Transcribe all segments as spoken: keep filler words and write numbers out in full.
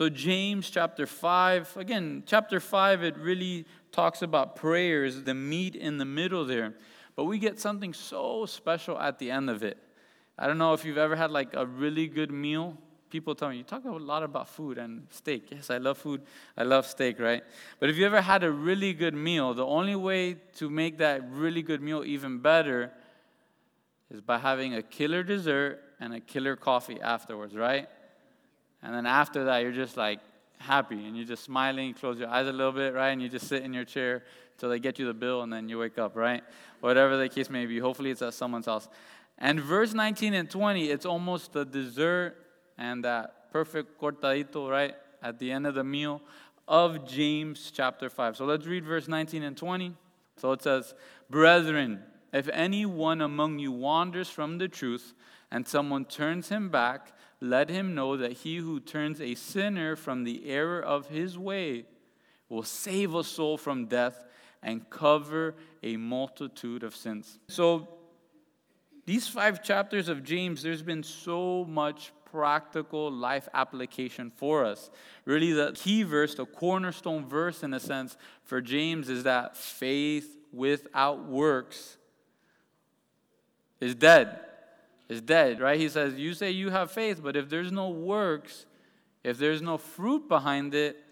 So James chapter five, again, chapter five, it really talks about prayers, the meat in the middle there. But we get something so special at the end of it. I don't know if you've ever had like a really good meal. People tell me, you talk a lot about food and steak. Yes, I love food. I love steak, right? But if you ever had a really good meal, the only way to make that really good meal even better is by having a killer dessert and a killer coffee afterwards, right? And then after that, you're just like happy and you're just smiling, you close your eyes a little bit, right? And you just sit in your chair till they get you the bill and then you wake up, right? Whatever the case may be. Hopefully it's at someone's house. And verse nineteen and twenty, it's almost the dessert and that perfect cortadito, right, at the end of the meal of James chapter five. So let's read verse nineteen and twenty. So it says, "Brethren, if anyone among you wanders from the truth, and someone turns him back, let him know that he who turns a sinner from the error of his way will save a soul from death and cover a multitude of sins." So these five chapters of James, there's been so much practical life application for us. Really, the key verse, the cornerstone verse, in a sense, for James is that faith without works is dead. Is dead, right? He says, you say you have faith, but if there's no works, if there's no fruit behind it,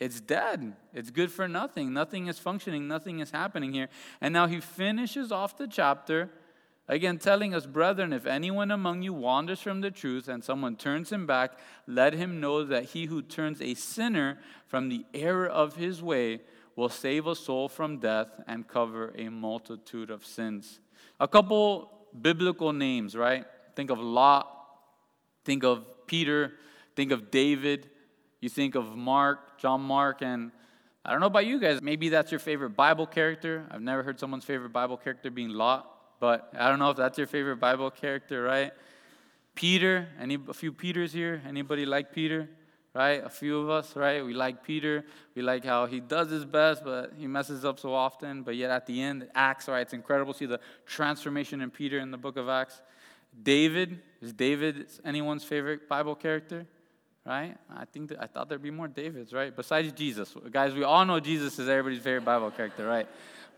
it's dead. It's good for nothing. Nothing is functioning. Nothing is happening here. And now he finishes off the chapter again, telling us, "Brethren, if anyone among you wanders from the truth and someone turns him back, let him know that he who turns a sinner from the error of his way will save a soul from death and cover a multitude of sins." A couple biblical names, right? Think of Lot. Think of Peter. Think of David. You think of Mark, John Mark, and I don't know about you guys. Maybe that's your favorite Bible character. I've never heard someone's favorite Bible character being Lot. But I don't know if that's your favorite Bible character, right? Peter, any a few Peters here? Anybody like Peter, right? A few of us, right? We like Peter. We like how he does his best, but he messes up so often. But yet at the end, Acts, right? It's incredible. See the transformation in Peter in the book of Acts. David, is David anyone's favorite Bible character, right? I think that, I thought there'd be more Davids, right? Besides Jesus. Guys, we all know Jesus is everybody's favorite Bible character, right?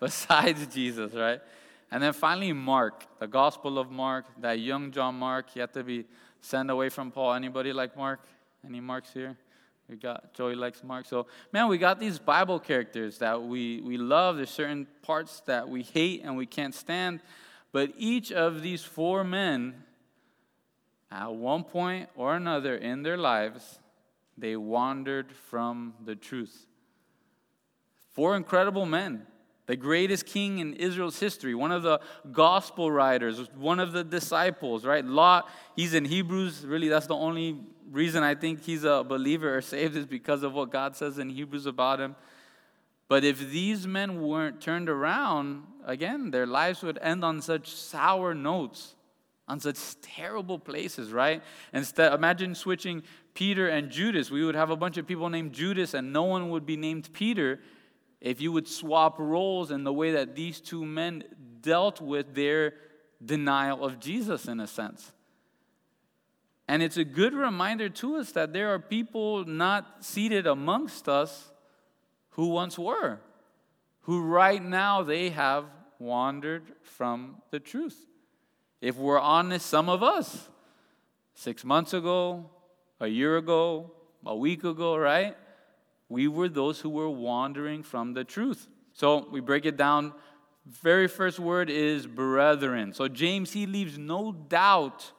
Besides Jesus, right? And then finally, Mark, the Gospel of Mark, that young John Mark. He had to be sent away from Paul. Anybody like Mark? Any Marks here? We got, Joey likes Mark. So, man, we got these Bible characters that we, we love. There's certain parts that we hate and we can't stand. But each of these four men, at one point or another in their lives, they wandered from the truth. Four incredible men. The greatest king in Israel's history, one of the gospel writers, one of the disciples, right? Lot, he's in Hebrews. Really, that's the only reason I think he's a believer or saved is because of what God says in Hebrews about him. But if these men weren't turned around, again, their lives would end on such sour notes, on such terrible places, right? Instead, imagine switching Peter and Judas. We would have a bunch of people named Judas, and no one would be named Peter. If you would swap roles in the way that these two men dealt with their denial of Jesus, in a sense. And it's a good reminder to us that there are people not seated amongst us who once were, who right now they have wandered from the truth. If we're honest, some of us, six months ago, a year ago, a week ago, right? We were those who were wandering from the truth. So we break it down. Very first word is brethren. So James, he leaves no doubt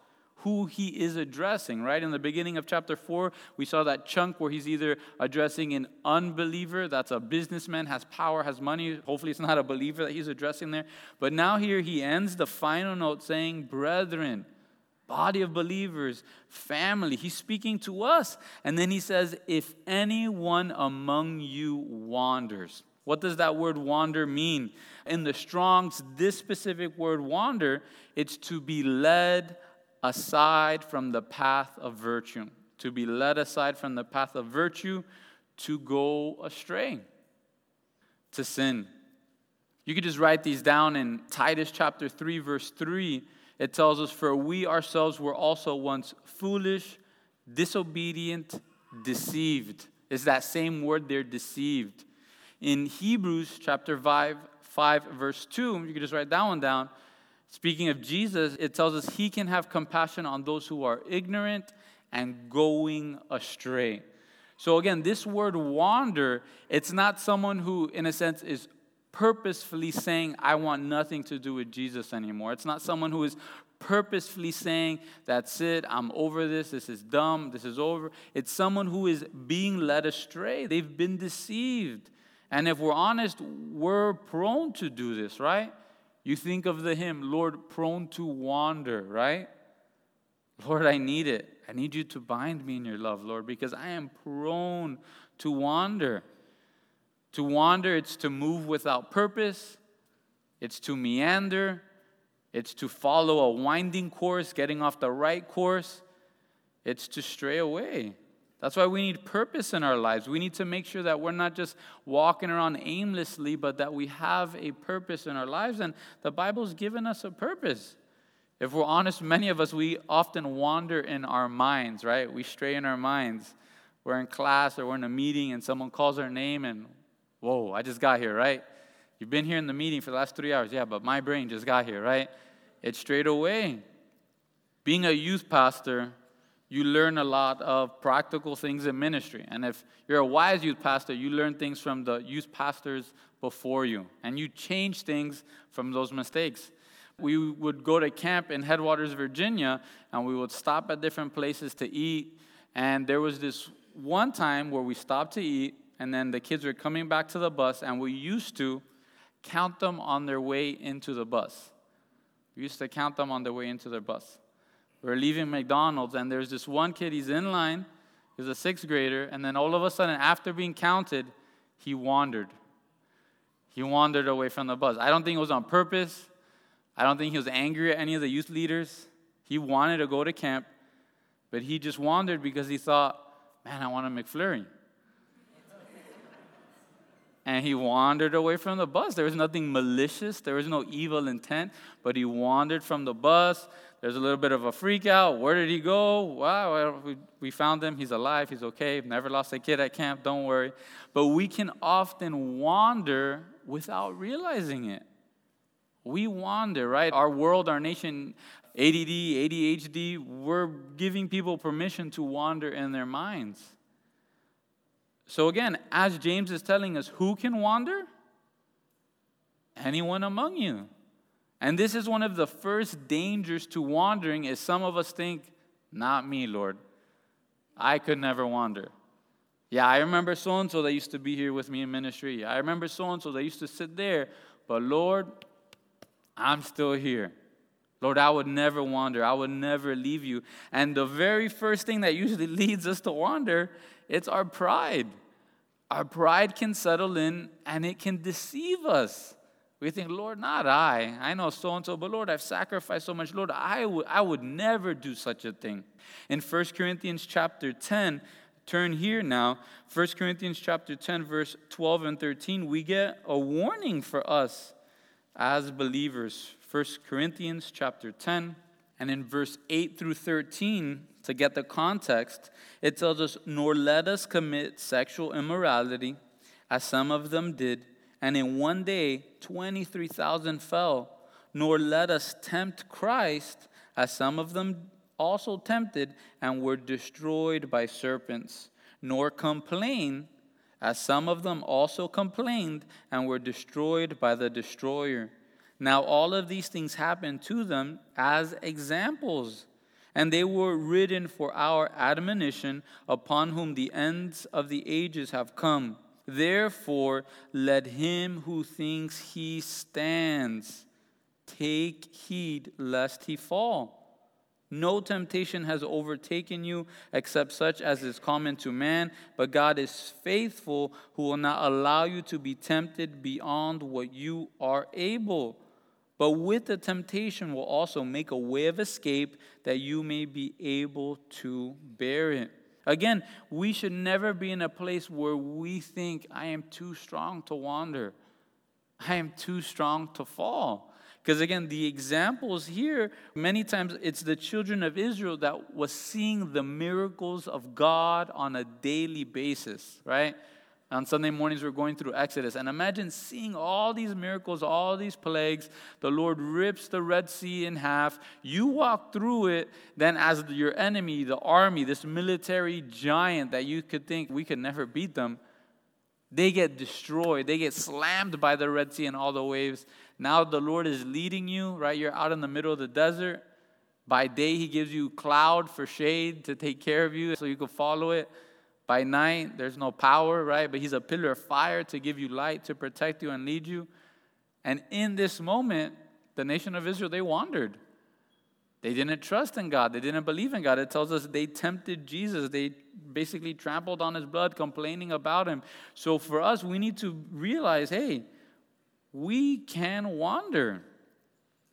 who he is addressing, right? In the beginning of chapter four, we saw that chunk where he's either addressing an unbeliever, that's a businessman, has power, has money. Hopefully it's not a believer that he's addressing there. But now here he ends the final note saying, brethren, body of believers, family. He's speaking to us. And then he says, if anyone among you wanders. What does that word wander mean? In the Strong's, this specific word wander, it's to be led aside from the path of virtue. To be led aside from the path of virtue, to go astray, to sin. You could just write these down in Titus chapter three, verse three. It tells us, for we ourselves were also once foolish, disobedient, deceived. It's that same word, they're deceived. In Hebrews chapter five, five, verse two, you can just write that one down. Speaking of Jesus, it tells us he can have compassion on those who are ignorant and going astray. So again, this word wander, it's not someone who, in a sense, is purposefully saying, I want nothing to do with Jesus anymore. It's not someone who is purposefully saying, that's it, I'm over this, this is dumb, this is over. It's someone who is being led astray. They've been deceived. And if we're honest, we're prone to do this, right? You think of the hymn, Lord, prone to wander, right? Lord, I need it. I need you to bind me in your love, Lord, because I am prone to wander. To wander, it's to move without purpose. It's to meander. It's to follow a winding course, getting off the right course. It's to stray away. That's why we need purpose in our lives. We need to make sure that we're not just walking around aimlessly, but that we have a purpose in our lives. And the Bible's given us a purpose. If we're honest, many of us, we often wander in our minds, right? We stray in our minds. We're in class or we're in a meeting and someone calls our name and, whoa, I just got here, right? You've been here in the meeting for the last three hours. Yeah, but my brain just got here, right? It's straight away. Being a youth pastor, you learn a lot of practical things in ministry. And if you're a wise youth pastor, you learn things from the youth pastors before you. And you change things from those mistakes. We would go to camp in Headwaters, Virginia, and we would stop at different places to eat. And there was this one time where we stopped to eat, and then the kids were coming back to the bus, and we used to count them on their way into the bus. We used to count them on their way into their bus. We were leaving McDonald's, and there's this one kid, he's in line, he's a sixth grader, and then all of a sudden, after being counted, he wandered. He wandered away from the bus. I don't think it was on purpose. I don't think he was angry at any of the youth leaders. He wanted to go to camp, but he just wandered because he thought, man, I want a McFlurry. And he wandered away from the bus. There was nothing malicious. There was no evil intent. But he wandered from the bus. There's a little bit of a freak out. Where did he go? Wow, we found him. He's alive. He's okay. Never lost a kid at camp. Don't worry. But we can often wander without realizing it. We wander, right? Our world, our nation, A D D, A D H D, we're giving people permission to wander in their minds. So again, as James is telling us, who can wander? Anyone among you. And this is one of the first dangers to wandering is some of us think, not me, Lord. I could never wander. Yeah, I remember so-and-so that used to be here with me in ministry. I remember so-and-so that used to sit there. But Lord, I'm still here. Lord, I would never wander. I would never leave you. And the very first thing that usually leads us to wander, it's our pride. Our pride can settle in, and it can deceive us. We think, Lord, not I. I know so-and-so, but Lord, I've sacrificed so much. Lord, I would, I would never do such a thing. In First Corinthians chapter ten, turn here now, First Corinthians chapter ten, verse twelve and thirteen, we get a warning for us as believers. First Corinthians chapter ten, and in verse eight through thirteen, to get the context, it tells us, nor let us commit sexual immorality, as some of them did, and in one day twenty-three thousand fell. Nor let us tempt Christ, as some of them also tempted, and were destroyed by serpents. Nor complain, as some of them also complained, and were destroyed by the destroyer. Now all of these things happened to them as examples. And they were written for our admonition, upon whom the ends of the ages have come. Therefore, let him who thinks he stands take heed lest he fall. No temptation has overtaken you except such as is common to man, but God is faithful, who will not allow you to be tempted beyond what you are able. But with the temptation will also make a way of escape that you may be able to bear it. Again, we should never be in a place where we think, I am too strong to wander. I am too strong to fall. Because again, the examples here, many times it's the children of Israel that was seeing the miracles of God on a daily basis, right? On Sunday mornings, we're going through Exodus. And imagine seeing all these miracles, all these plagues. The Lord rips the Red Sea in half. You walk through it, then as your enemy, the army, this military giant that you could think we could never beat them, they get destroyed. They get slammed by the Red Sea and all the waves. Now the Lord is leading you, right? You're out in the middle of the desert. By day, he gives you cloud for shade to take care of you so you can follow it. By night, there's no power, right? But he's a pillar of fire to give you light, to protect you and lead you. And in this moment, the nation of Israel, they wandered. They didn't trust in God. They didn't believe in God. It tells us they tempted Jesus. They basically trampled on his blood, complaining about him. So for us, we need to realize, hey, we can wander.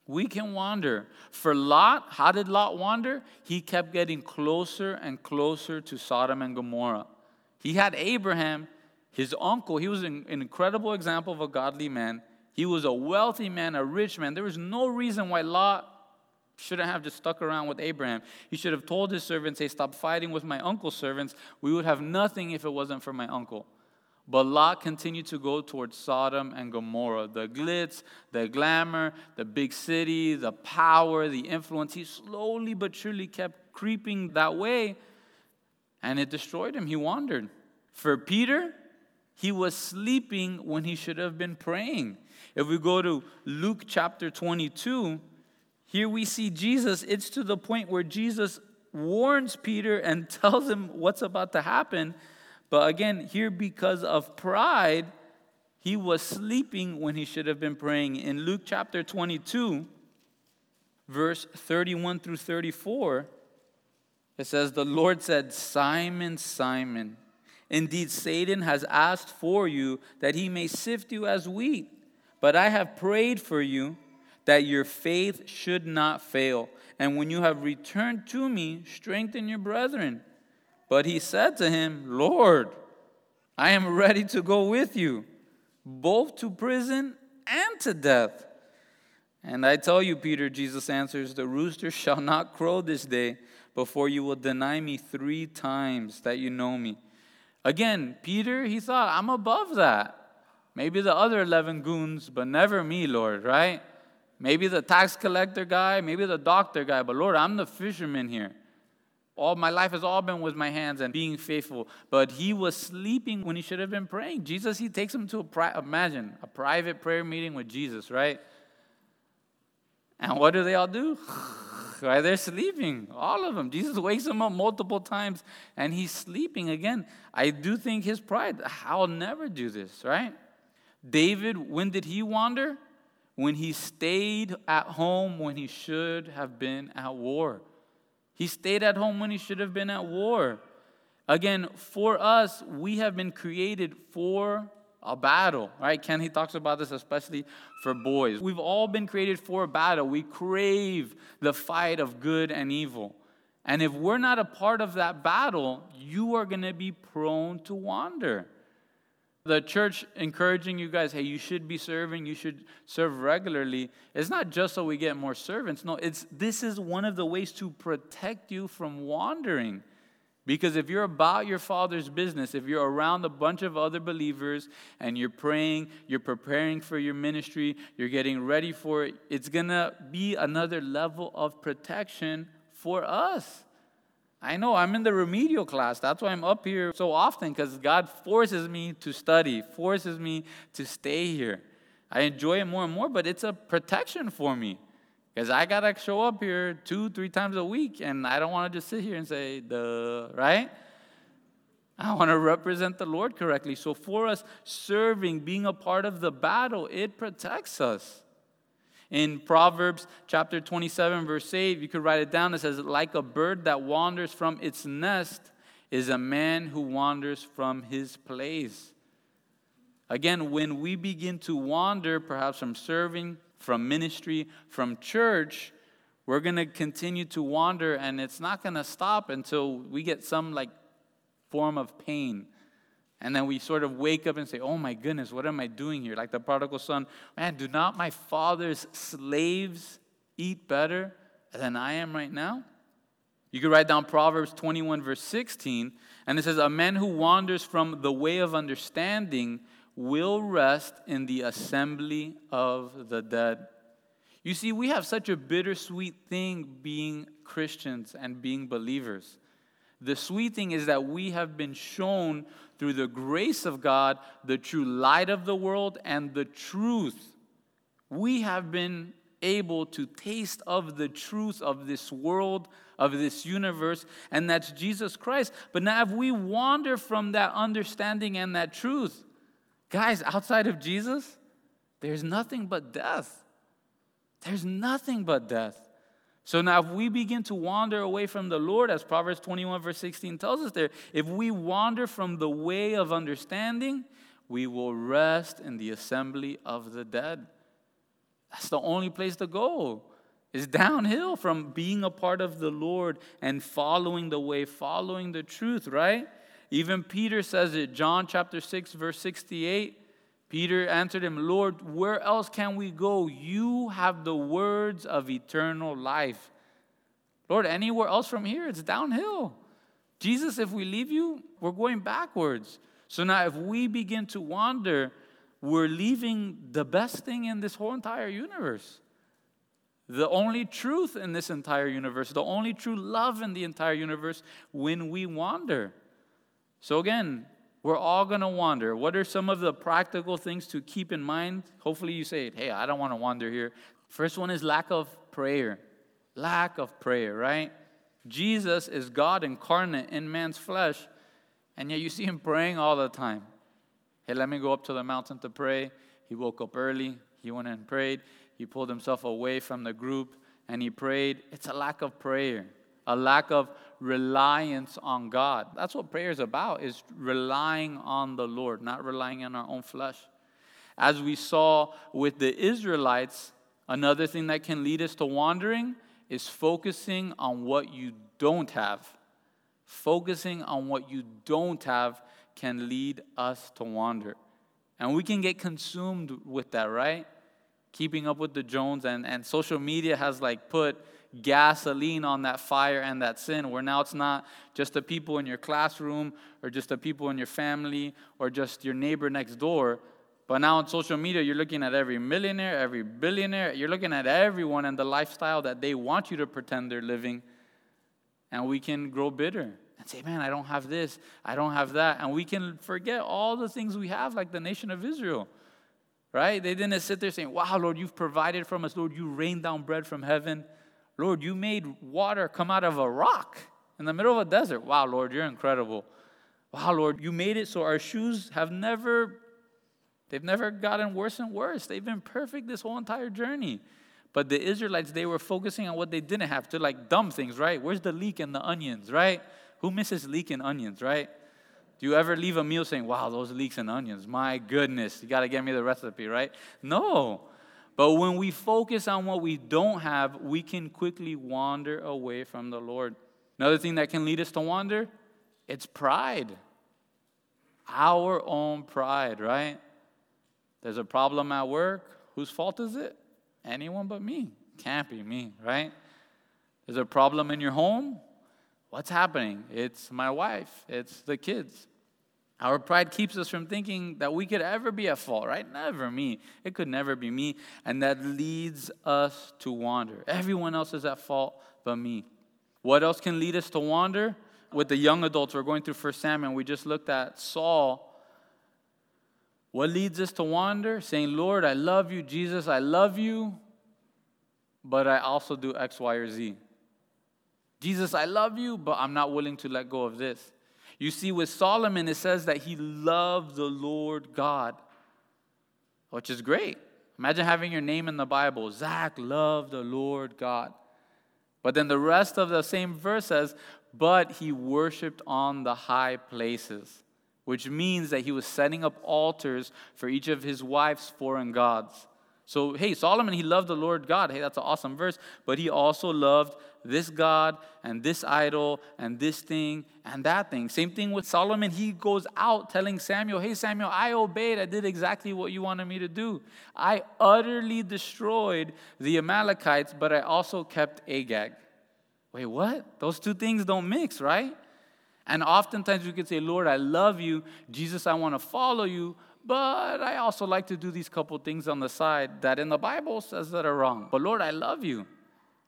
We can wander. For Lot, how did Lot wander? He kept getting closer and closer to Sodom and Gomorrah. He had Abraham, his uncle. He was an incredible example of a godly man. He was a wealthy man, a rich man. There was no reason why Lot shouldn't have just stuck around with Abraham. He should have told his servants, hey, stop fighting with my uncle's servants. We would have nothing if it wasn't for my uncle. But Lot continued to go towards Sodom and Gomorrah. The glitz, the glamour, the big city, the power, the influence. He slowly but surely kept creeping that way, and it destroyed him. He wandered. For Peter, he was sleeping when he should have been praying. If we go to Luke chapter twenty-two, here we see Jesus. It's to the point where Jesus warns Peter and tells him what's about to happen. But again, here because of pride, he was sleeping when he should have been praying. In Luke chapter twenty-two, verse thirty-one through thirty-four, it says, the Lord said, Simon, Simon, indeed Satan has asked for you that he may sift you as wheat, but I have prayed for you that your faith should not fail. And when you have returned to me, strengthen your brethren. But he said to him, Lord, I am ready to go with you, both to prison and to death. And I tell you, Peter, Jesus answers, the rooster shall not crow this day before you will deny me three times that you know me. Again, Peter, he thought, I'm above that. Maybe the other eleven goons, but never me, Lord, right? Maybe the tax collector guy, maybe the doctor guy, but Lord, I'm the fisherman here. All my life has all been with my hands and being faithful. But he was sleeping when he should have been praying. Jesus, he takes him to a pri- imagine a private prayer meeting with Jesus, right? And what do they all do? Right, they're sleeping, all of them. Jesus wakes him up multiple times, and he's sleeping again. I do think his pride. I'll never do this, right? David, when did he wander? When he stayed at home when he should have been at war. He stayed at home when he should have been at war. Again, for us, we have been created for a battle, right? Ken, he talks about this especially for boys. We've all been created for a battle. We crave the fight of good and evil. And if we're not a part of that battle, you are going to be prone to wander. The church encouraging you guys, hey, you should be serving, you should serve regularly. It's not just so we get more servants. No, it's this is one of the ways to protect you from wandering. Because if you're about your Father's business, if you're around a bunch of other believers and you're praying, you're preparing for your ministry, you're getting ready for it, it's going to be another level of protection for us. I know, I'm in the remedial class. That's why I'm up here so often, because God forces me to study, forces me to stay here. I enjoy it more and more, but it's a protection for me, because I got to show up here two, three times a week, and I don't want to just sit here and say, duh, right? I want to represent the Lord correctly. So for us, serving, being a part of the battle, it protects us. In Proverbs chapter twenty-seven, verse eight, you could write it down. It says, like a bird that wanders from its nest is a man who wanders from his place. Again, when we begin to wander, perhaps from serving, from ministry, from church, we're going to continue to wander, and it's not going to stop until we get some like form of pain. And then we sort of wake up and say, oh my goodness, what am I doing here? Like the prodigal son, man, do not my father's slaves eat better than I am right now? You could write down Proverbs twenty-one, verse sixteen, and it says, a man who wanders from the way of understanding will rest in the assembly of the dead. You see, we have such a bittersweet thing being Christians and being believers. The sweet thing is that we have been shown through the grace of God, the true light of the world, and the truth. We have been able to taste of the truth of this world, of this universe, and that's Jesus Christ. But now if we wander from that understanding and that truth, guys, outside of Jesus, there's nothing but death. There's nothing but death. So now if we begin to wander away from the Lord, as Proverbs twenty-one verse sixteen tells us there, if we wander from the way of understanding, we will rest in the assembly of the dead. That's the only place to go. It's downhill from being a part of the Lord and following the way, following the truth, right? Even Peter says it, John chapter six, verse sixty-eight. Peter answered him, Lord, where else can we go? You have the words of eternal life. Lord, anywhere else from here, it's downhill. Jesus, if we leave you, we're going backwards. So now if we begin to wander, we're leaving the best thing in this whole entire universe. The only truth in this entire universe. The only true love in the entire universe when we wander. So again, we're all going to wander. What are some of the practical things to keep in mind? Hopefully you say, hey, I don't want to wander here. First one is lack of prayer. Lack of prayer, right? Jesus is God incarnate in man's flesh. And yet you see him praying all the time. Hey, let me go up to the mountain to pray. He woke up early. He went and prayed. He pulled himself away from the group and he prayed. It's a lack of prayer, a lack of reliance on God. That's what prayer is about, is relying on the Lord, not relying on our own flesh. As we saw with the Israelites, another thing that can lead us to wandering is focusing on what you don't have. Focusing on what you don't have can lead us to wander. And we can get consumed with that, right? Keeping up with the Jones, and, and social media has like put gasoline on that fire and that sin, where now it's not just the people in your classroom or just the people in your family or just your neighbor next door. But now on social media, you're looking at every millionaire, every billionaire. You're looking at everyone and the lifestyle that they want you to pretend they're living. And we can grow bitter and say, man, I don't have this, I don't have that. And we can forget all the things we have, like the nation of Israel, right? They didn't sit there saying, wow, Lord, you've provided from us. Lord, you rained down bread from heaven. Lord, you made water come out of a rock in the middle of a desert. Wow, Lord, you're incredible. Wow, Lord, you made it so our shoes have never, they've never gotten worse and worse. They've been perfect this whole entire journey. But the Israelites, they were focusing on what they didn't have to, like dumb things, right? Where's the leek and the onions, right? Who misses leek and onions, right? Do you ever leave a meal saying, wow, those leeks and onions, my goodness, you got to get me the recipe, right? No. But when we focus on what we don't have, we can quickly wander away from the Lord. Another thing that can lead us to wander, it's pride. Our own pride, right? There's a problem at work. Whose fault is it? Anyone but me. Can't be me, right? There's a problem in your home. What's happening? It's my wife. It's the kids. Our pride keeps us from thinking that we could ever be at fault, right? Never me. It could never be me. And that leads us to wander. Everyone else is at fault but me. What else can lead us to wander? With the young adults, we're going through First Samuel. We just looked at Saul. What leads us to wander? Saying, Lord, I love you. Jesus, I love you. But I also do X, Y, or Z. Jesus, I love you, but I'm not willing to let go of this. You see, with Solomon, it says that he loved the Lord God, which is great. Imagine having your name in the Bible. Zach loved the Lord God. But then the rest of the same verse says, but he worshiped on the high places, which means that he was setting up altars for each of his wife's foreign gods. So, hey, Solomon, he loved the Lord God. Hey, that's an awesome verse. But he also loved this God and this idol and this thing and that thing. Same thing with Solomon. He goes out telling Samuel, hey, Samuel, I obeyed. I did exactly what you wanted me to do. I utterly destroyed the Amalekites, but I also kept Agag. Wait, what? Those two things don't mix, right? And oftentimes we could say, Lord, I love you. Jesus, I want to follow you. But I also like to do these couple things on the side that in the Bible says that are wrong. But Lord, I love you.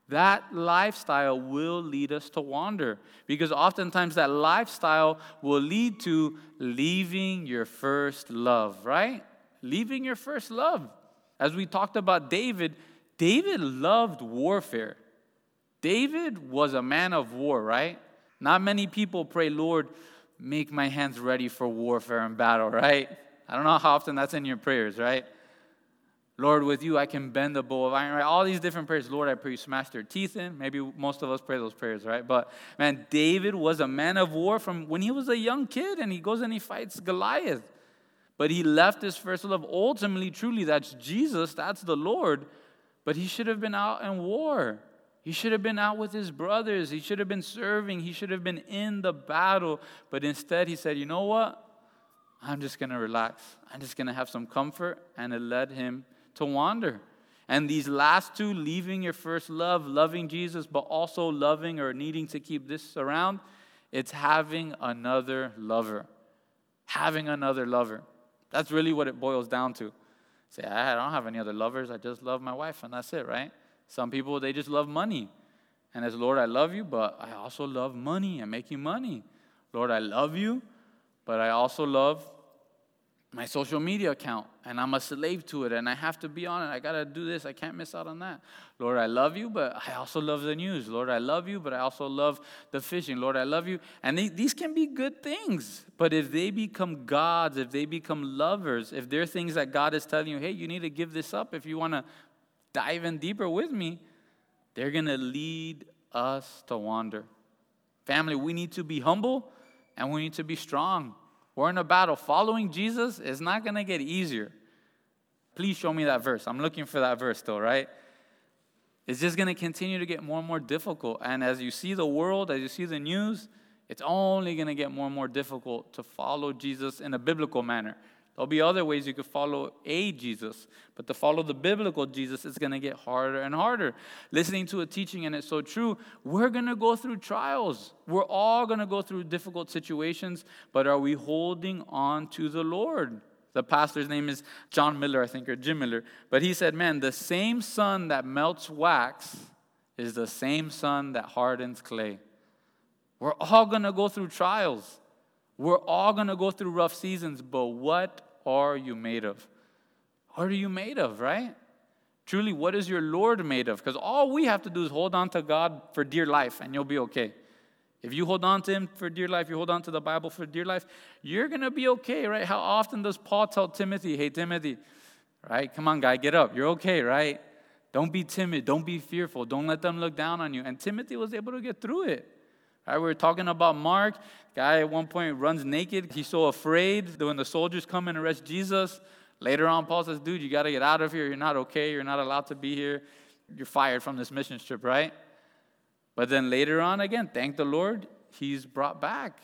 That lifestyle will lead us to wander. Because oftentimes that lifestyle will lead to leaving your first love, right? Leaving your first love. As we talked about David, David loved warfare. David was a man of war, right? Not many people pray, Lord, make my hands ready for warfare and battle, right? I don't know how often that's in your prayers, right? Lord, with you, I can bend the bow of iron, right? All these different prayers. Lord, I pray you smash their teeth in. Maybe most of us pray those prayers, right? But, man, David was a man of war from when he was a young kid, and he goes and he fights Goliath. But he left his first love. Ultimately, truly, that's Jesus. That's the Lord. But he should have been out in war. He should have been out with his brothers. He should have been serving. He should have been in the battle. But instead, he said, you know what? I'm just going to relax. I'm just going to have some comfort. And it led him to wander. And these last two, leaving your first love, loving Jesus, but also loving or needing to keep this around, it's having another lover. Having another lover. That's really what it boils down to. Say, I don't have any other lovers. I just love my wife, and that's it, right? Some people, they just love money. And it's, Lord, I love you, but I also love money and making money. Lord, I love you, but I also love my social media account, and I'm a slave to it, and I have to be on it. I got to do this. I can't miss out on that. Lord, I love you, but I also love the news. Lord, I love you, but I also love the fishing. Lord, I love you. And they, these can be good things, but if they become gods, if they become lovers, if they're things that God is telling you, hey, you need to give this up if you want to dive in deeper with me, they're going to lead us to wander. Family, we need to be humble, and we need to be strong. We're in a battle. Following Jesus is not going to get easier. Please show me that verse. I'm looking for that verse still, right? It's just going to continue to get more and more difficult. And as you see the world, as you see the news, it's only going to get more and more difficult to follow Jesus in a biblical manner. There'll be other ways you could follow a Jesus, but to follow the biblical Jesus, it's going to get harder and harder. Listening to a teaching, and it's so true, we're going to go through trials. We're all going to go through difficult situations, but are we holding on to the Lord? The pastor's name is John Miller, I think, or Jim Miller, but he said, man, the same sun that melts wax is the same sun that hardens clay. We're all going to go through trials. We're all going to go through rough seasons, but what are you made of? What are you made of, right? Truly, what is your Lord made of? Because all we have to do is hold on to God for dear life, and you'll be okay. If you hold on to Him for dear life, you hold on to the Bible for dear life, you're going to be okay, right? How often does Paul tell Timothy, hey, Timothy, right? Come on, guy, get up. You're okay, right? Don't be timid. Don't be fearful. Don't let them look down on you. And Timothy was able to get through it. Right, we were talking about Mark. Guy at one point runs naked. He's so afraid that when the soldiers come and arrest Jesus, later on Paul says, dude, you got to get out of here. You're not okay. You're not allowed to be here. You're fired from this mission trip, right? But then later on, again, thank the Lord, he's brought back.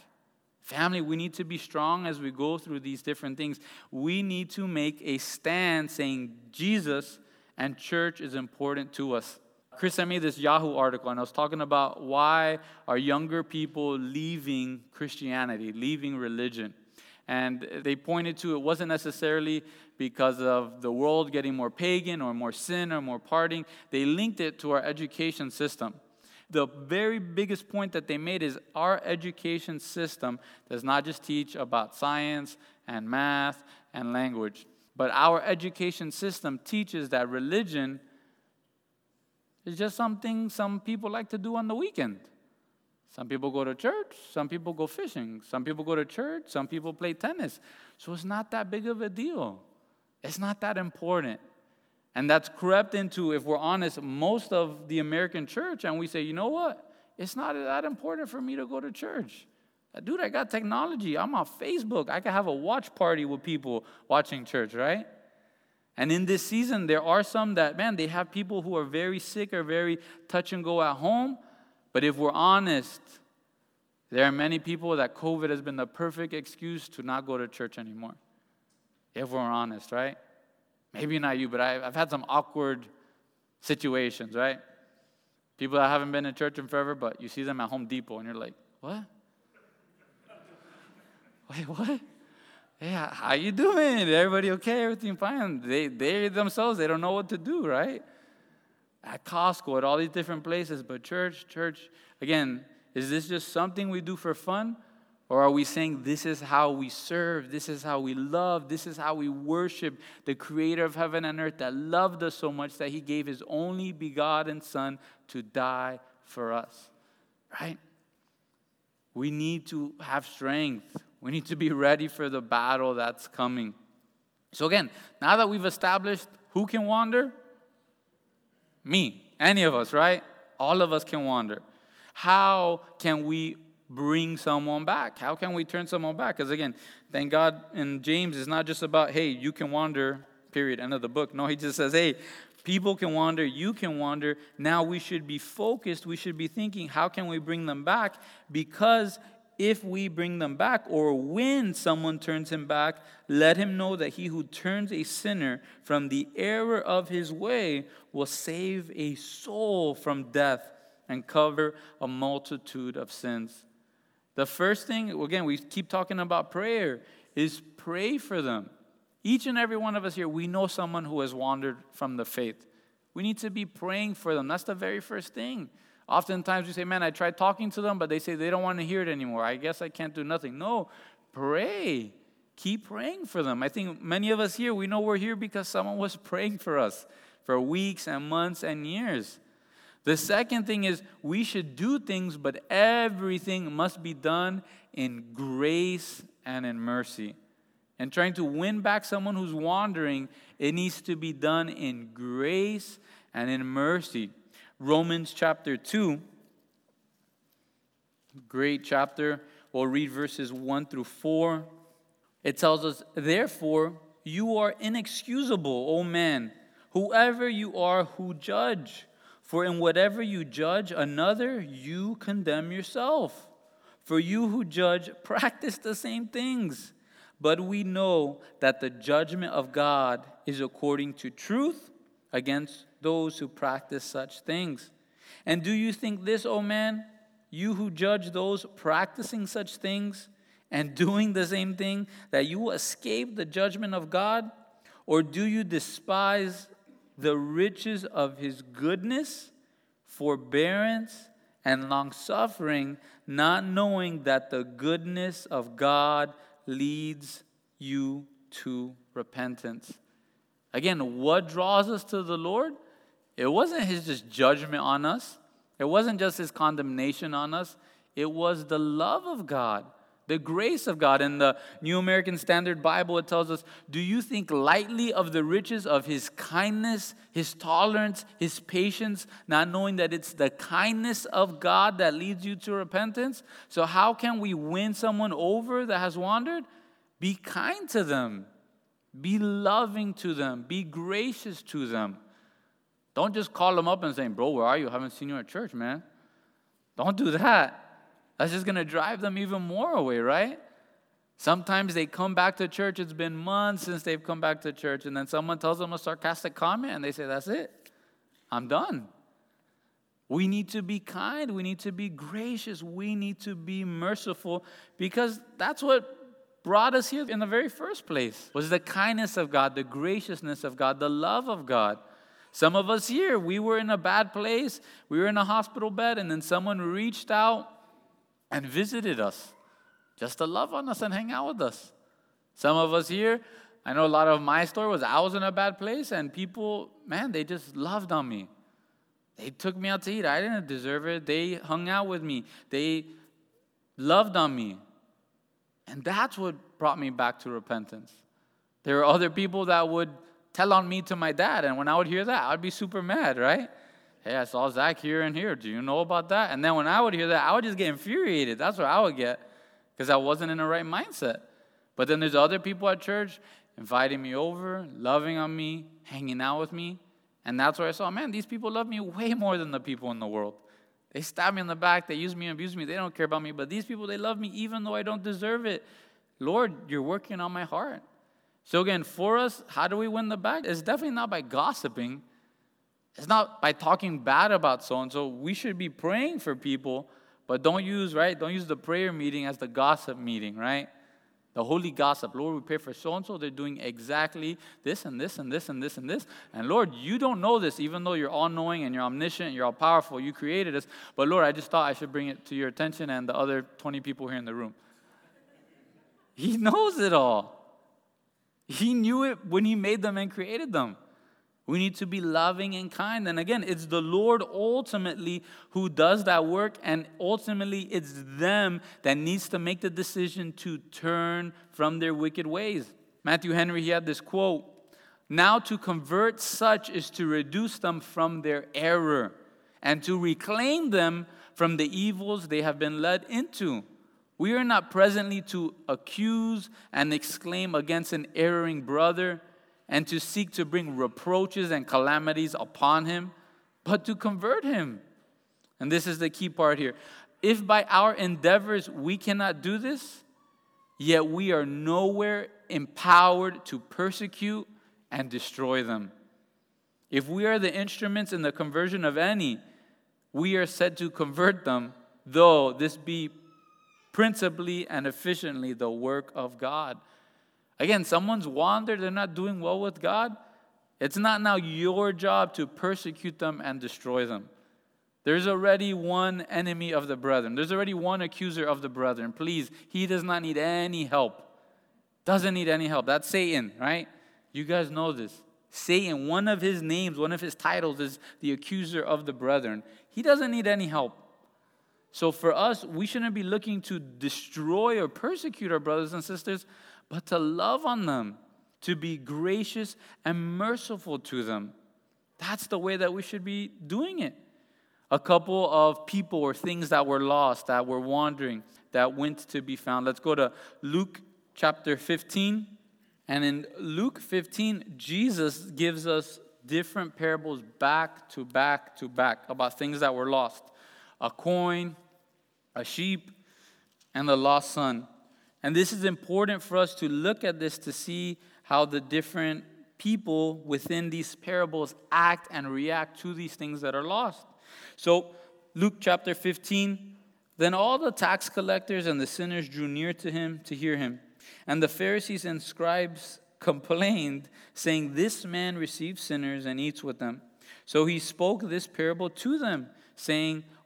Family, we need to be strong as we go through these different things. We need to make a stand saying Jesus and church is important to us. Chris sent me this Yahoo article, and I was talking about why are younger people leaving Christianity, leaving religion. And they pointed to it wasn't necessarily because of the world getting more pagan or more sin or more partying. They linked it to our education system. The very biggest point that they made is our education system does not just teach about science and math and language, but our education system teaches that religion it's just something some people like to do on the weekend. Some people go to church. Some people go fishing. Some people go to church. Some people play tennis. So it's not that big of a deal. It's not that important. And that's crept into, if we're honest, most of the American church. And we say, you know what? It's not that important for me to go to church. Dude, I got technology. I'm on Facebook. I can have a watch party with people watching church, right? And in this season, there are some that, man, they have people who are very sick or very touch and go at home. But if we're honest, there are many people that COVID has been the perfect excuse to not go to church anymore. If we're honest, right? Maybe not you, but I've had some awkward situations, right? People that haven't been in church in forever, but you see them at Home Depot, and you're like, what? Wait, what? Yeah, how you doing? Everybody okay? Everything fine? They they themselves, they don't know what to do, right? At Costco, at all these different places, but church, church, again, is this just something we do for fun? Or are we saying this is how we serve, this is how we love, this is how we worship the creator of heaven and earth that loved us so much that he gave his only begotten son to die for us, right? We need to have strength. We need to be ready for the battle that's coming. So again, now that we've established who can wander, me, any of us, right? All of us can wander. How can we bring someone back? How can we turn someone back? Because again, thank God in James, it's not just about, hey, you can wander, period, end of the book. No, he just says, hey, people can wander, you can wander. Now we should be focused. We should be thinking, how can we bring them back? Because if we bring them back, or when someone turns him back, let him know that he who turns a sinner from the error of his way will save a soul from death and cover a multitude of sins. The first thing, again, we keep talking about prayer, is pray for them. Each and every one of us here, we know someone who has wandered from the faith. We need to be praying for them. That's the very first thing. Oftentimes we say, man, I tried talking to them, but they say they don't want to hear it anymore. I guess I can't do nothing. No, pray. Keep praying for them. I think many of us here, we know we're here because someone was praying for us for weeks and months and years. The second thing is we should do things, but everything must be done in grace and in mercy. And trying to win back someone who's wandering, it needs to be done in grace and in mercy. Romans chapter two, great chapter. We'll read verses one through four. It tells us, therefore, you are inexcusable, O man, whoever you are who judge. For in whatever you judge another, you condemn yourself. For you who judge practice the same things. But we know that the judgment of God is according to truth against those who practice such things. And do you think this, O man, you who judge those practicing such things and doing the same thing, that you will escape the judgment of God? Or do you despise the riches of his goodness, forbearance, and long-suffering, not knowing that the goodness of God leads you to repentance? Again, what draws us to the Lord? It wasn't his just judgment on us. It wasn't just his condemnation on us. It was the love of God, the grace of God. In the New American Standard Bible, it tells us, do you think lightly of the riches of his kindness, his tolerance, his patience, not knowing that it's the kindness of God that leads you to repentance? So how can we win someone over that has wandered? Be kind to them. Be loving to them. Be gracious to them. Don't just call them up and say, bro, where are you? I haven't seen you at church, man. Don't do that. That's just going to drive them even more away, right? Sometimes they come back to church. It's been months since they've come back to church. And then someone tells them a sarcastic comment and they say, that's it. I'm done. We need to be kind. We need to be gracious. We need to be merciful, because that's what brought us here in the very first place, was the kindness of God, the graciousness of God, the love of God. Some of us here, we were in a bad place. We were in a hospital bed, and then someone reached out and visited us just to love on us and hang out with us. Some of us here, I know a lot of my story was I was in a bad place, and people, man, they just loved on me. They took me out to eat. I didn't deserve it. They hung out with me. They loved on me. And that's what brought me back to repentance. There were other people that would tell on me to my dad, and when I would hear that, I'd be super mad, right? Hey, I saw Zach here and here. Do you know about that? And then when I would hear that, I would just get infuriated. That's what I would get, because I wasn't in the right mindset. But then there's other people at church, inviting me over, loving on me, hanging out with me. And that's where I saw, man, these people love me way more than the people in the world. They stab me in the back. They use me and abuse me. They don't care about me. But these people, they love me even though I don't deserve it. Lord, you're working on my heart. So again, for us, how do we win the back? It's definitely not by gossiping. It's not by talking bad about so-and-so. We should be praying for people, but don't use, right? Don't use the prayer meeting as the gossip meeting, right? The holy gossip. Lord, we pray for so-and-so. They're doing exactly this and this and this and this and this. And Lord, you don't know this, even though you're all-knowing and you're omniscient and you're all-powerful. You created us. But Lord, I just thought I should bring it to your attention and the other twenty people here in the room. He knows it all. He knew it when he made them and created them. We need to be loving and kind. And again, it's the Lord ultimately who does that work. And ultimately, it's them that needs to make the decision to turn from their wicked ways. Matthew Henry, he had this quote, "Now to convert such is to reduce them from their error and to reclaim them from the evils they have been led into. We are not presently to accuse and exclaim against an erring brother, and to seek to bring reproaches and calamities upon him, but to convert him." And this is the key part here. "If by our endeavors we cannot do this, yet we are nowhere empowered to persecute and destroy them. If we are the instruments in the conversion of any, we are said to convert them, though this be principally and efficiently the work of God." Again, someone's wandered, they're not doing well with God. It's not now your job to persecute them and destroy them. There's already one enemy of the brethren. There's already one accuser of the brethren. Please, he does not need any help. Doesn't need any help. That's Satan, right? You guys know this. Satan, one of his names, one of his titles is the accuser of the brethren. He doesn't need any help. So for us, we shouldn't be looking to destroy or persecute our brothers and sisters, but to love on them, to be gracious and merciful to them. That's the way that we should be doing it. A couple of people or things that were lost, that were wandering, that went to be found. Let's go to Luke chapter fifteen. And in Luke fifteen, Jesus gives us different parables back to back to back about things that were lost. A coin, a sheep, and the lost son. And this is important for us to look at this to see how the different people within these parables act and react to these things that are lost. So Luke chapter fifteen, "Then all the tax collectors and the sinners drew near to him to hear him. And the Pharisees and scribes complained, saying, 'This man receives sinners and eats with them.' So he spoke this parable to them, saying,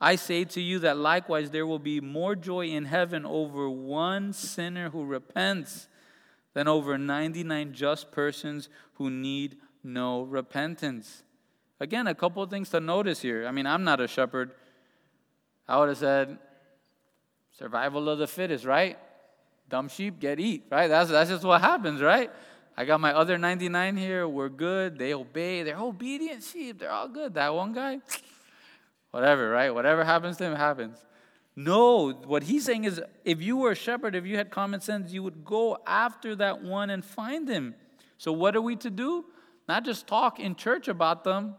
I say to you that likewise there will be more joy in heaven over one sinner who repents than over ninety-nine just persons who need no repentance.'" Again, a couple of things to notice here. I mean, I'm not a shepherd. I would have said, survival of the fittest, right? Dumb sheep get eat, right? That's, that's just what happens, right? I got my other ninety-nine here. We're good. They obey. They're obedient sheep. They're all good. That one guy, whatever, right? Whatever happens to him happens. No, what he's saying is, if you were a shepherd, if you had common sense, you would go after that one and find him. So what are we to do? Not just talk in church about them.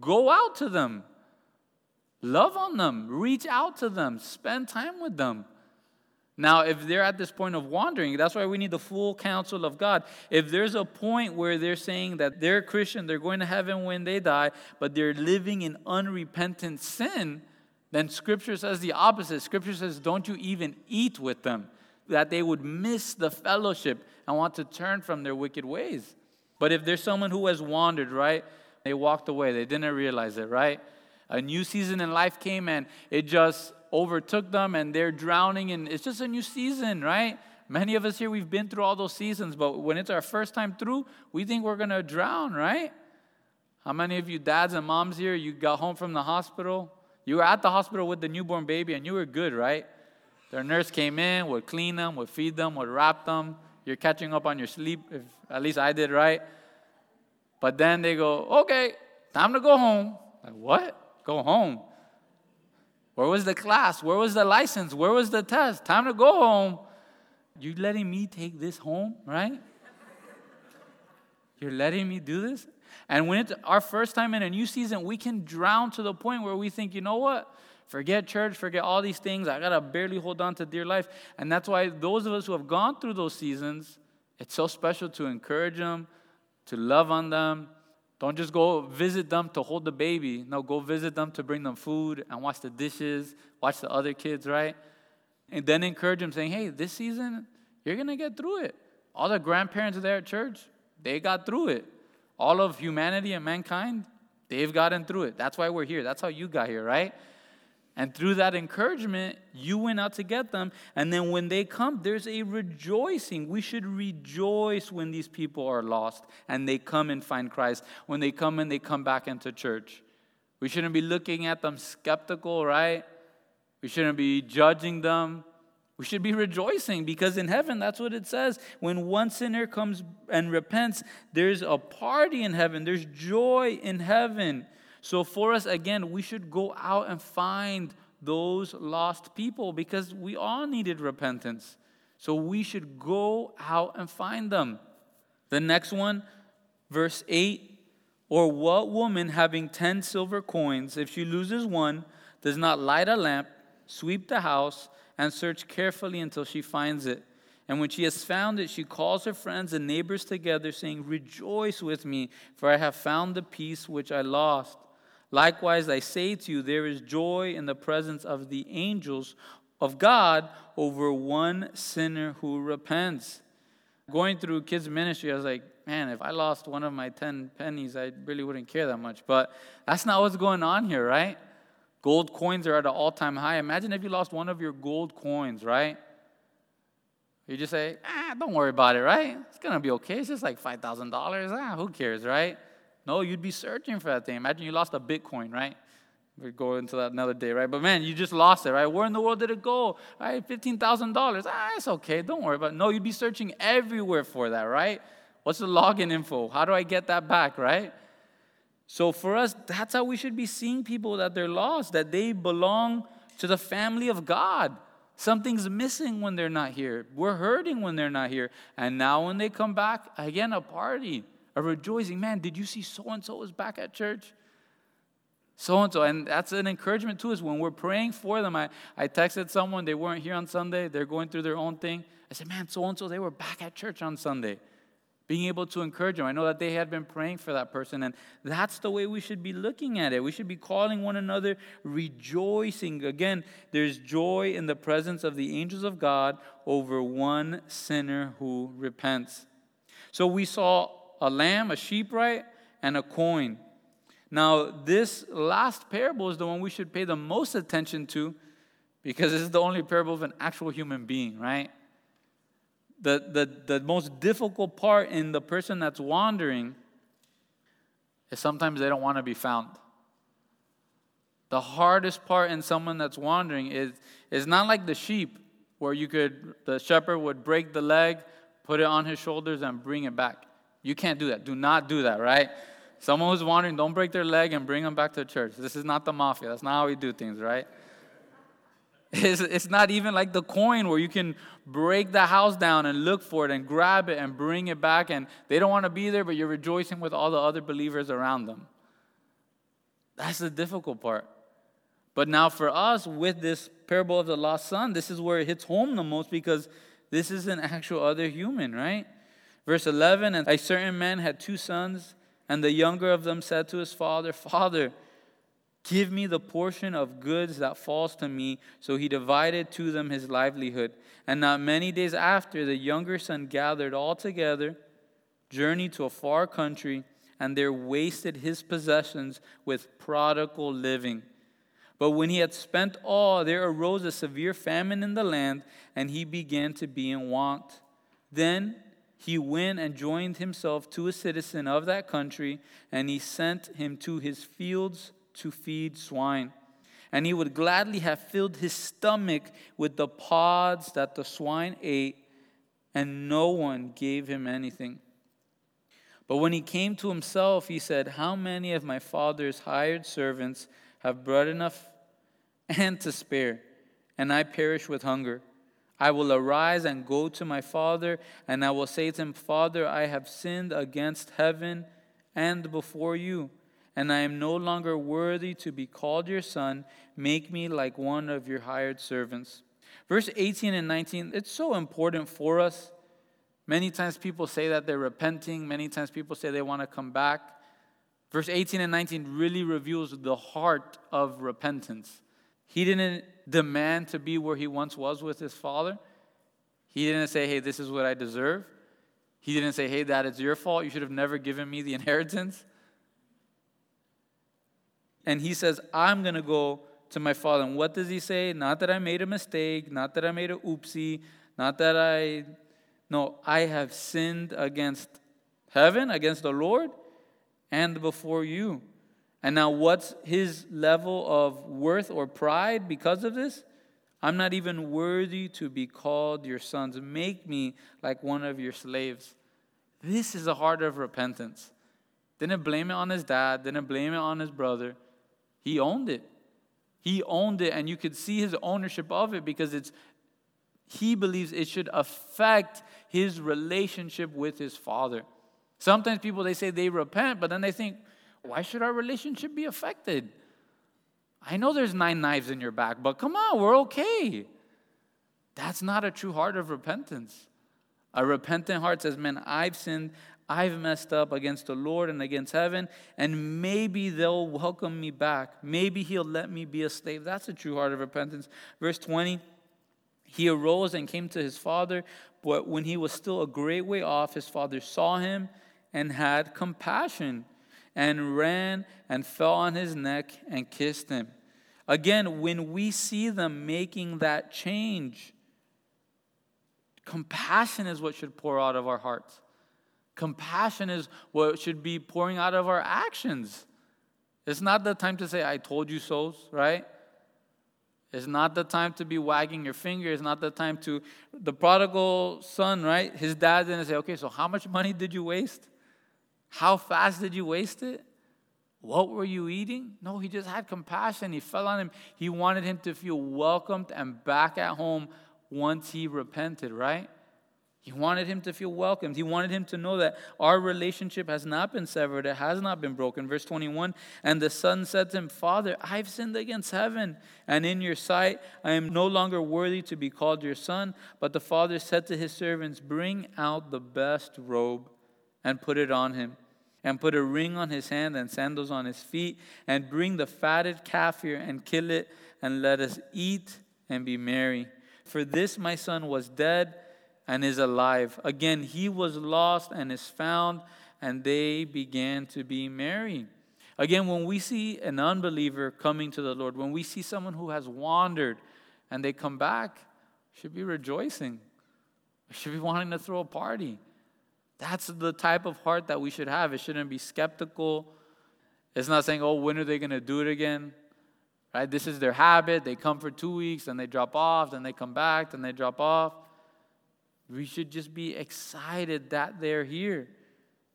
Go out to them. Love on them. Reach out to them. Spend time with them. Now, if they're at this point of wandering, that's why we need the full counsel of God. If there's a point where they're saying that they're a Christian, they're going to heaven when they die, but they're living in unrepentant sin, then Scripture says the opposite. Scripture says, don't you even eat with them, that they would miss the fellowship and want to turn from their wicked ways. But if there's someone who has wandered, right, they walked away, they didn't realize it, right? A new season in life came and it just overtook them and they're drowning and it's just a new season, right? Many of us here, we've been through all those seasons, but when it's our first time through, we think we're going to drown, right? How many of you dads and moms here, you got home from the hospital? You were at the hospital with the newborn baby, and you were good, right? Their nurse came in, would clean them, would feed them, would wrap them. You're catching up on your sleep, if at least I did, right? But then they go, okay, time to go home. Like, what? Go home? Where was the class? Where was the license? Where was the test? Time to go home. You letting me take this home, right? You're letting me do this? And when it's our first time in a new season, we can drown to the point where we think, you know what? Forget church, forget all these things. I got to barely hold on to dear life. And that's why those of us who have gone through those seasons, it's so special to encourage them, to love on them. Don't just go visit them to hold the baby. No, go visit them to bring them food and wash the dishes, watch the other kids, right? And then encourage them saying, hey, this season, you're going to get through it. All the grandparents there at church, they got through it. All of humanity and mankind, they've gotten through it. That's why we're here. That's how you got here, right? And through that encouragement, you went out to get them. And then when they come, there's a rejoicing. We should rejoice when these people are lost and they come and find Christ. When they come and they come back into church. We shouldn't be looking at them skeptical, right? We shouldn't be judging them. We should be rejoicing because in heaven, that's what it says. When one sinner comes and repents, there's a party in heaven. There's joy in heaven. So for us, again, we should go out and find those lost people because we all needed repentance. So we should go out and find them. The next one, verse eight. Or what woman having ten silver coins, if she loses one, does not light a lamp, sweep the house, and search carefully until she finds it. And when she has found it, she calls her friends and neighbors together, saying, rejoice with me, for I have found the peace which I lost. Likewise, I say to you, there is joy in the presence of the angels of God over one sinner who repents. Going through kids' ministry, I was like, man, if I lost one of my ten pennies, I really wouldn't care that much. But that's not what's going on here, right? Gold coins are at an all-time high. Imagine if you lost one of your gold coins, right? You just say, ah, don't worry about it, right? It's going to be okay. It's just like five thousand dollars. Ah, who cares, right? No, you'd be searching for that thing. Imagine you lost a Bitcoin, right? We'll go into that another day, right? But man, you just lost it, right? Where in the world did it go? Right, fifteen thousand dollars. Ah, it's okay. Don't worry about it. No, you'd be searching everywhere for that, right? What's the login info? How do I get that back, right? So for us, that's how we should be seeing people, that they're lost, that they belong to the family of God. Something's missing when they're not here. We're hurting when they're not here. And now when they come back, again, a party, a rejoicing. Man, did you see so-and-so is back at church? So-and-so. And that's an encouragement to us when we're praying for them. I, I texted someone. They weren't here on Sunday. They're going through their own thing. I said, man, so-and-so, they were back at church on Sunday. Being able to encourage them. I know that they had been praying for that person. And that's the way we should be looking at it. We should be calling one another rejoicing. Again, there's joy in the presence of the angels of God over one sinner who repents. So we saw a lamb, a sheep, right? And a coin. Now, this last parable is the one we should pay the most attention to. Because this is the only parable of an actual human being, right? The, the, the most difficult part in the person that's wandering is sometimes they don't want to be found. The hardest part in someone that's wandering is, is not like the sheep where you could, the shepherd would break the leg, put it on his shoulders and bring it back. You can't do that. Do not do that, right? Someone who's wandering, don't break their leg and bring them back to church. This is not the mafia. That's not how we do things, right? It's, it's not even like the coin where you can break the house down and look for it and grab it and bring it back. And they don't want to be there, but you're rejoicing with all the other believers around them. That's the difficult part. But now for us, with this parable of the lost son, this is where it hits home the most because this is an actual other human, right? Verse eleven, and a certain man had two sons, and the younger of them said to his father, Father, give me the portion of goods that falls to me. So he divided to them his livelihood. And not many days after, the younger son gathered all together, journeyed to a far country, and there wasted his possessions with prodigal living. But when he had spent all, there arose a severe famine in the land, and he began to be in want. Then he went and joined himself to a citizen of that country, and he sent him to his fields to feed swine. And he would gladly have filled his stomach with the pods that the swine ate, and no one gave him anything. But when he came to himself, he said, how many of my father's hired servants have bread enough and to spare, and I perish with hunger? I will arise and go to my father, and I will say to him, Father, I have sinned against heaven and before you, and I am no longer worthy to be called your son. Make me like one of your hired servants. Verse eighteen and nineteen, it's so important for us. Many times people say that they're repenting. Many times people say they want to come back. Verse eighteen and nineteen really reveals the heart of repentance. He didn't demand to be where he once was with his father. He didn't say, hey, this is what I deserve. He didn't say, hey, Dad, it's your fault. You should have never given me the inheritance. And he says, I'm going to go to my father. And what does he say? Not that I made a mistake. Not that I made a oopsie. Not that I... No, I have sinned against heaven, against the Lord, and before you. And now what's his level of worth or pride because of this? I'm not even worthy to be called your sons. Make me like one of your slaves. This is the heart of repentance. Didn't blame it on his dad. Didn't blame it on his brother. He owned it. He owned it, and you could see his ownership of it because it's he believes it should affect his relationship with his father. Sometimes people, they say they repent, but then they think, why should our relationship be affected? I know there's nine knives in your back, but come on, we're okay. That's not a true heart of repentance. A repentant heart says, man, I've sinned, I've messed up against the Lord and against heaven, and maybe they'll welcome me back. Maybe he'll let me be a slave. That's a true heart of repentance. Verse twenty, he arose and came to his father, but when he was still a great way off, his father saw him and had compassion and ran and fell on his neck and kissed him. Again, when we see them making that change, compassion is what should pour out of our hearts. Compassion is what should be pouring out of our actions. It's not the time to say, I told you so, right? It's not the time to be wagging your finger. It's not the time to, the prodigal son, right? His dad didn't say, okay, so how much money did you waste? How fast did you waste it? What were you eating? No, he just had compassion. He fell on him. He wanted him to feel welcomed and back at home once he repented, right? He wanted him to feel welcomed. He wanted him to know that our relationship has not been severed. It has not been broken. Verse twenty-one, and the son said to him, Father, I've sinned against heaven, and in your sight I am no longer worthy to be called your son. But the father said to his servants, bring out the best robe and put it on him, and put a ring on his hand and sandals on his feet, and bring the fatted calf here and kill it, and let us eat and be merry. For this my son was dead and is alive. Again, he was lost and is found, and they began to be merry. Again, when we see an unbeliever coming to the Lord, when we see someone who has wandered and they come back, we should be rejoicing. We should be wanting to throw a party. That's the type of heart that we should have. It shouldn't be skeptical. It's not saying, oh, when are they going to do it again? Right? This is their habit. They come for two weeks, then they drop off, then they come back, then they drop off. We should just be excited that they're here,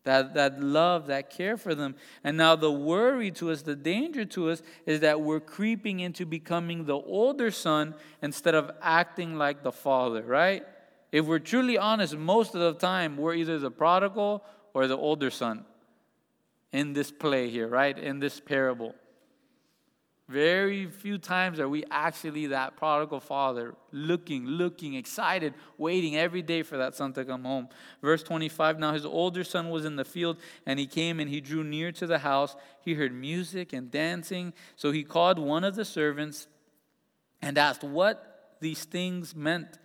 that, that love, that care for them. And now the worry to us, the danger to us, is that we're creeping into becoming the older son instead of acting like the father, right? If we're truly honest, most of the time, we're either the prodigal or the older son in this play here, right? In this parable. Very few times are we actually that prodigal father looking, looking, excited, waiting every day for that son to come home. Verse twenty-five, now his older son was in the field, and he came and he drew near to the house. He heard music and dancing. So he called one of the servants and asked what these things meant.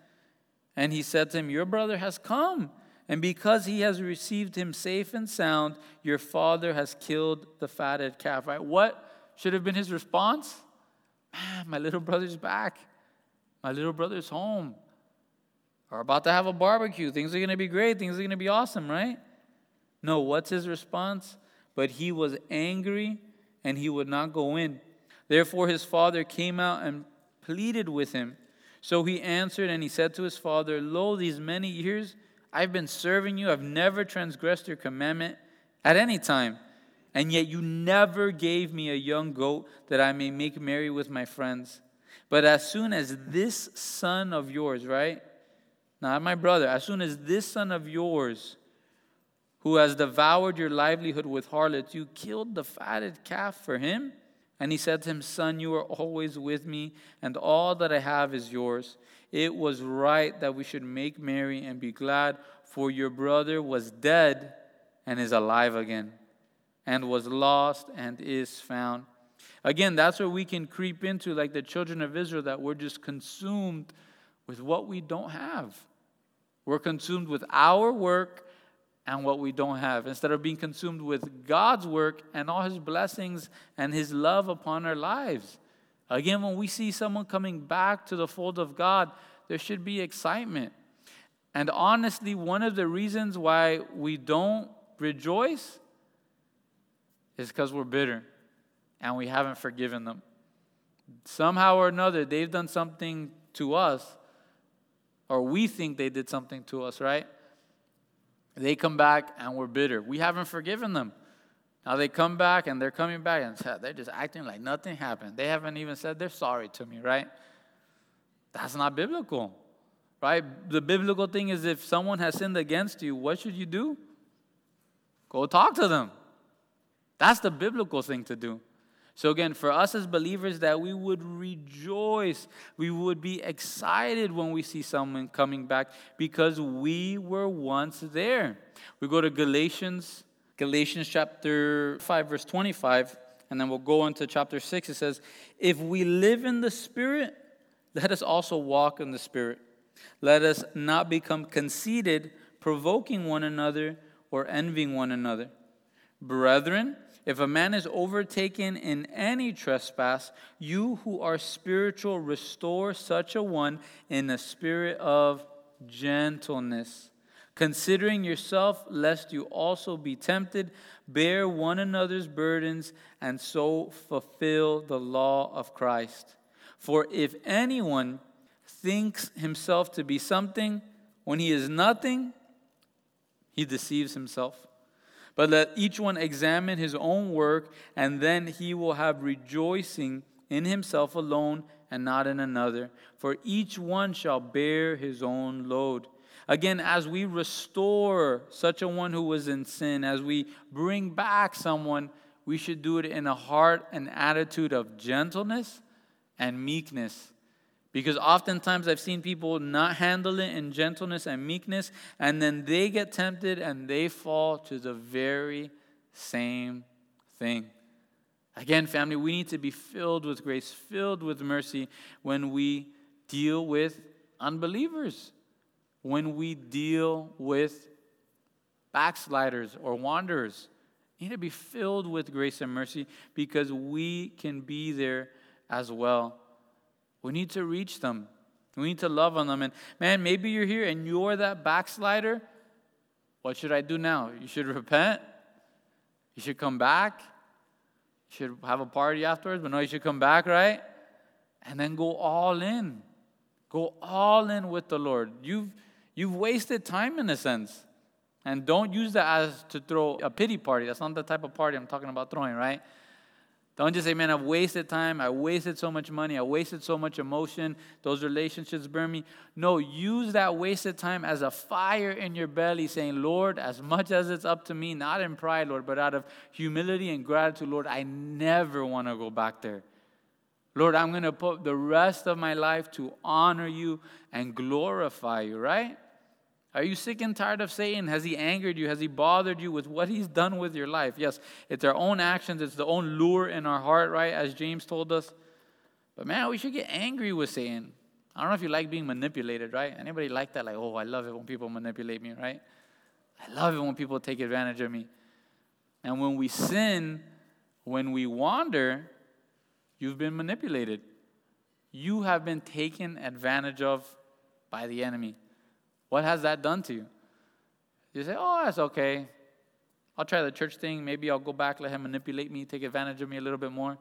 And he said to him, your brother has come, and because he has received him safe and sound, your father has killed the fatted calf. Right? What should have been his response? Man, my little brother's back. My little brother's home. are about to have a barbecue. Things are going to be great. Things are going to be awesome, right? No, what's his response? But he was angry and he would not go in. Therefore his father came out and pleaded with him. So he answered and he said to his father, Lo, these many years I've been serving you. I've never transgressed your commandment at any time. And yet you never gave me a young goat that I may make merry with my friends. But as soon as this son of yours, right? Not my brother. As soon as this son of yours, who has devoured your livelihood with harlots, you killed the fatted calf for him. And he said to him, Son, you are always with me, and all that I have is yours. It was right that we should make merry and be glad, for your brother was dead and is alive again, and was lost and is found. Again, that's where we can creep into, like the children of Israel, that we're just consumed with what we don't have. We're consumed with our work and what we don't have, instead of being consumed with God's work and all his blessings and his love upon our lives. Again, when we see someone coming back to the fold of God, there should be excitement. And honestly, one of the reasons why we don't rejoice is because we're bitter and we haven't forgiven them. Somehow or another, they've done something to us, or we think they did something to us, right? They come back and we're bitter. We haven't forgiven them. Now they come back and they're coming back and they're just acting like nothing happened. They haven't even said they're sorry to me, right? That's not biblical, right? The biblical thing is, if someone has sinned against you, what should you do? Go talk to them. That's the biblical thing to do. So again, for us as believers, that we would rejoice, we would be excited when we see someone coming back, because we were once there. We go to Galatians, Galatians chapter five, verse twenty-five, and then we'll go into chapter six. It says, if we live in the Spirit, let us also walk in the Spirit. Let us not become conceited, provoking one another or envying one another. Brethren, if a man is overtaken in any trespass, you who are spiritual, restore such a one in a spirit of gentleness, considering yourself, lest you also be tempted. Bear one another's burdens, and so fulfill the law of Christ. For if anyone thinks himself to be something when he is nothing, he deceives himself. But let each one examine his own work, and then he will have rejoicing in himself alone and not in another. For each one shall bear his own load. Again, as we restore such a one who was in sin, as we bring back someone, we should do it in a heart and attitude of gentleness and meekness. Because oftentimes I've seen people not handle it in gentleness and meekness, and then they get tempted and they fall to the very same thing. Again, family, we need to be filled with grace, filled with mercy when we deal with unbelievers, when we deal with backsliders or wanderers. We need to be filled with grace and mercy, because we can be there as well. We need to reach them. We need to love on them. And man, maybe you're here and you're that backslider. What should I do now? You should repent. You should come back. You should have a party afterwards. But no, you should come back, right? And then go all in. Go all in with the Lord. You've, you've wasted time in a sense. And don't use that as to throw a pity party. That's not the type of party I'm talking about throwing, right? Don't just say, man, I've wasted time, I wasted so much money, I wasted so much emotion, those relationships burn me. No, use that wasted time as a fire in your belly, saying, Lord, as much as it's up to me, not in pride, Lord, but out of humility and gratitude, Lord, I never want to go back there. Lord, I'm going to put the rest of my life to honor you and glorify you, right? Are you sick and tired of Satan? Has he angered you? Has he bothered you with what he's done with your life? Yes, it's our own actions. It's the own lure in our heart, right, as James told us. But, man, we should get angry with Satan. I don't know if you like being manipulated, right? Anybody like that? Like, oh, I love it when people manipulate me, right? I love it when people take advantage of me. And when we sin, when we wander, you've been manipulated. You have been taken advantage of by the enemy. What has that done to you? You say, oh, that's okay. I'll try the church thing. Maybe I'll go back, let him manipulate me, take advantage of me a little bit more.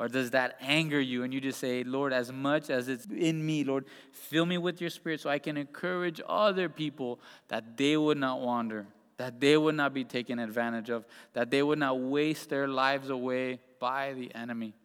Or does that anger you and you just say, Lord, as much as it's in me, Lord, fill me with your Spirit so I can encourage other people that they would not wander, that they would not be taken advantage of, that they would not waste their lives away by the enemy.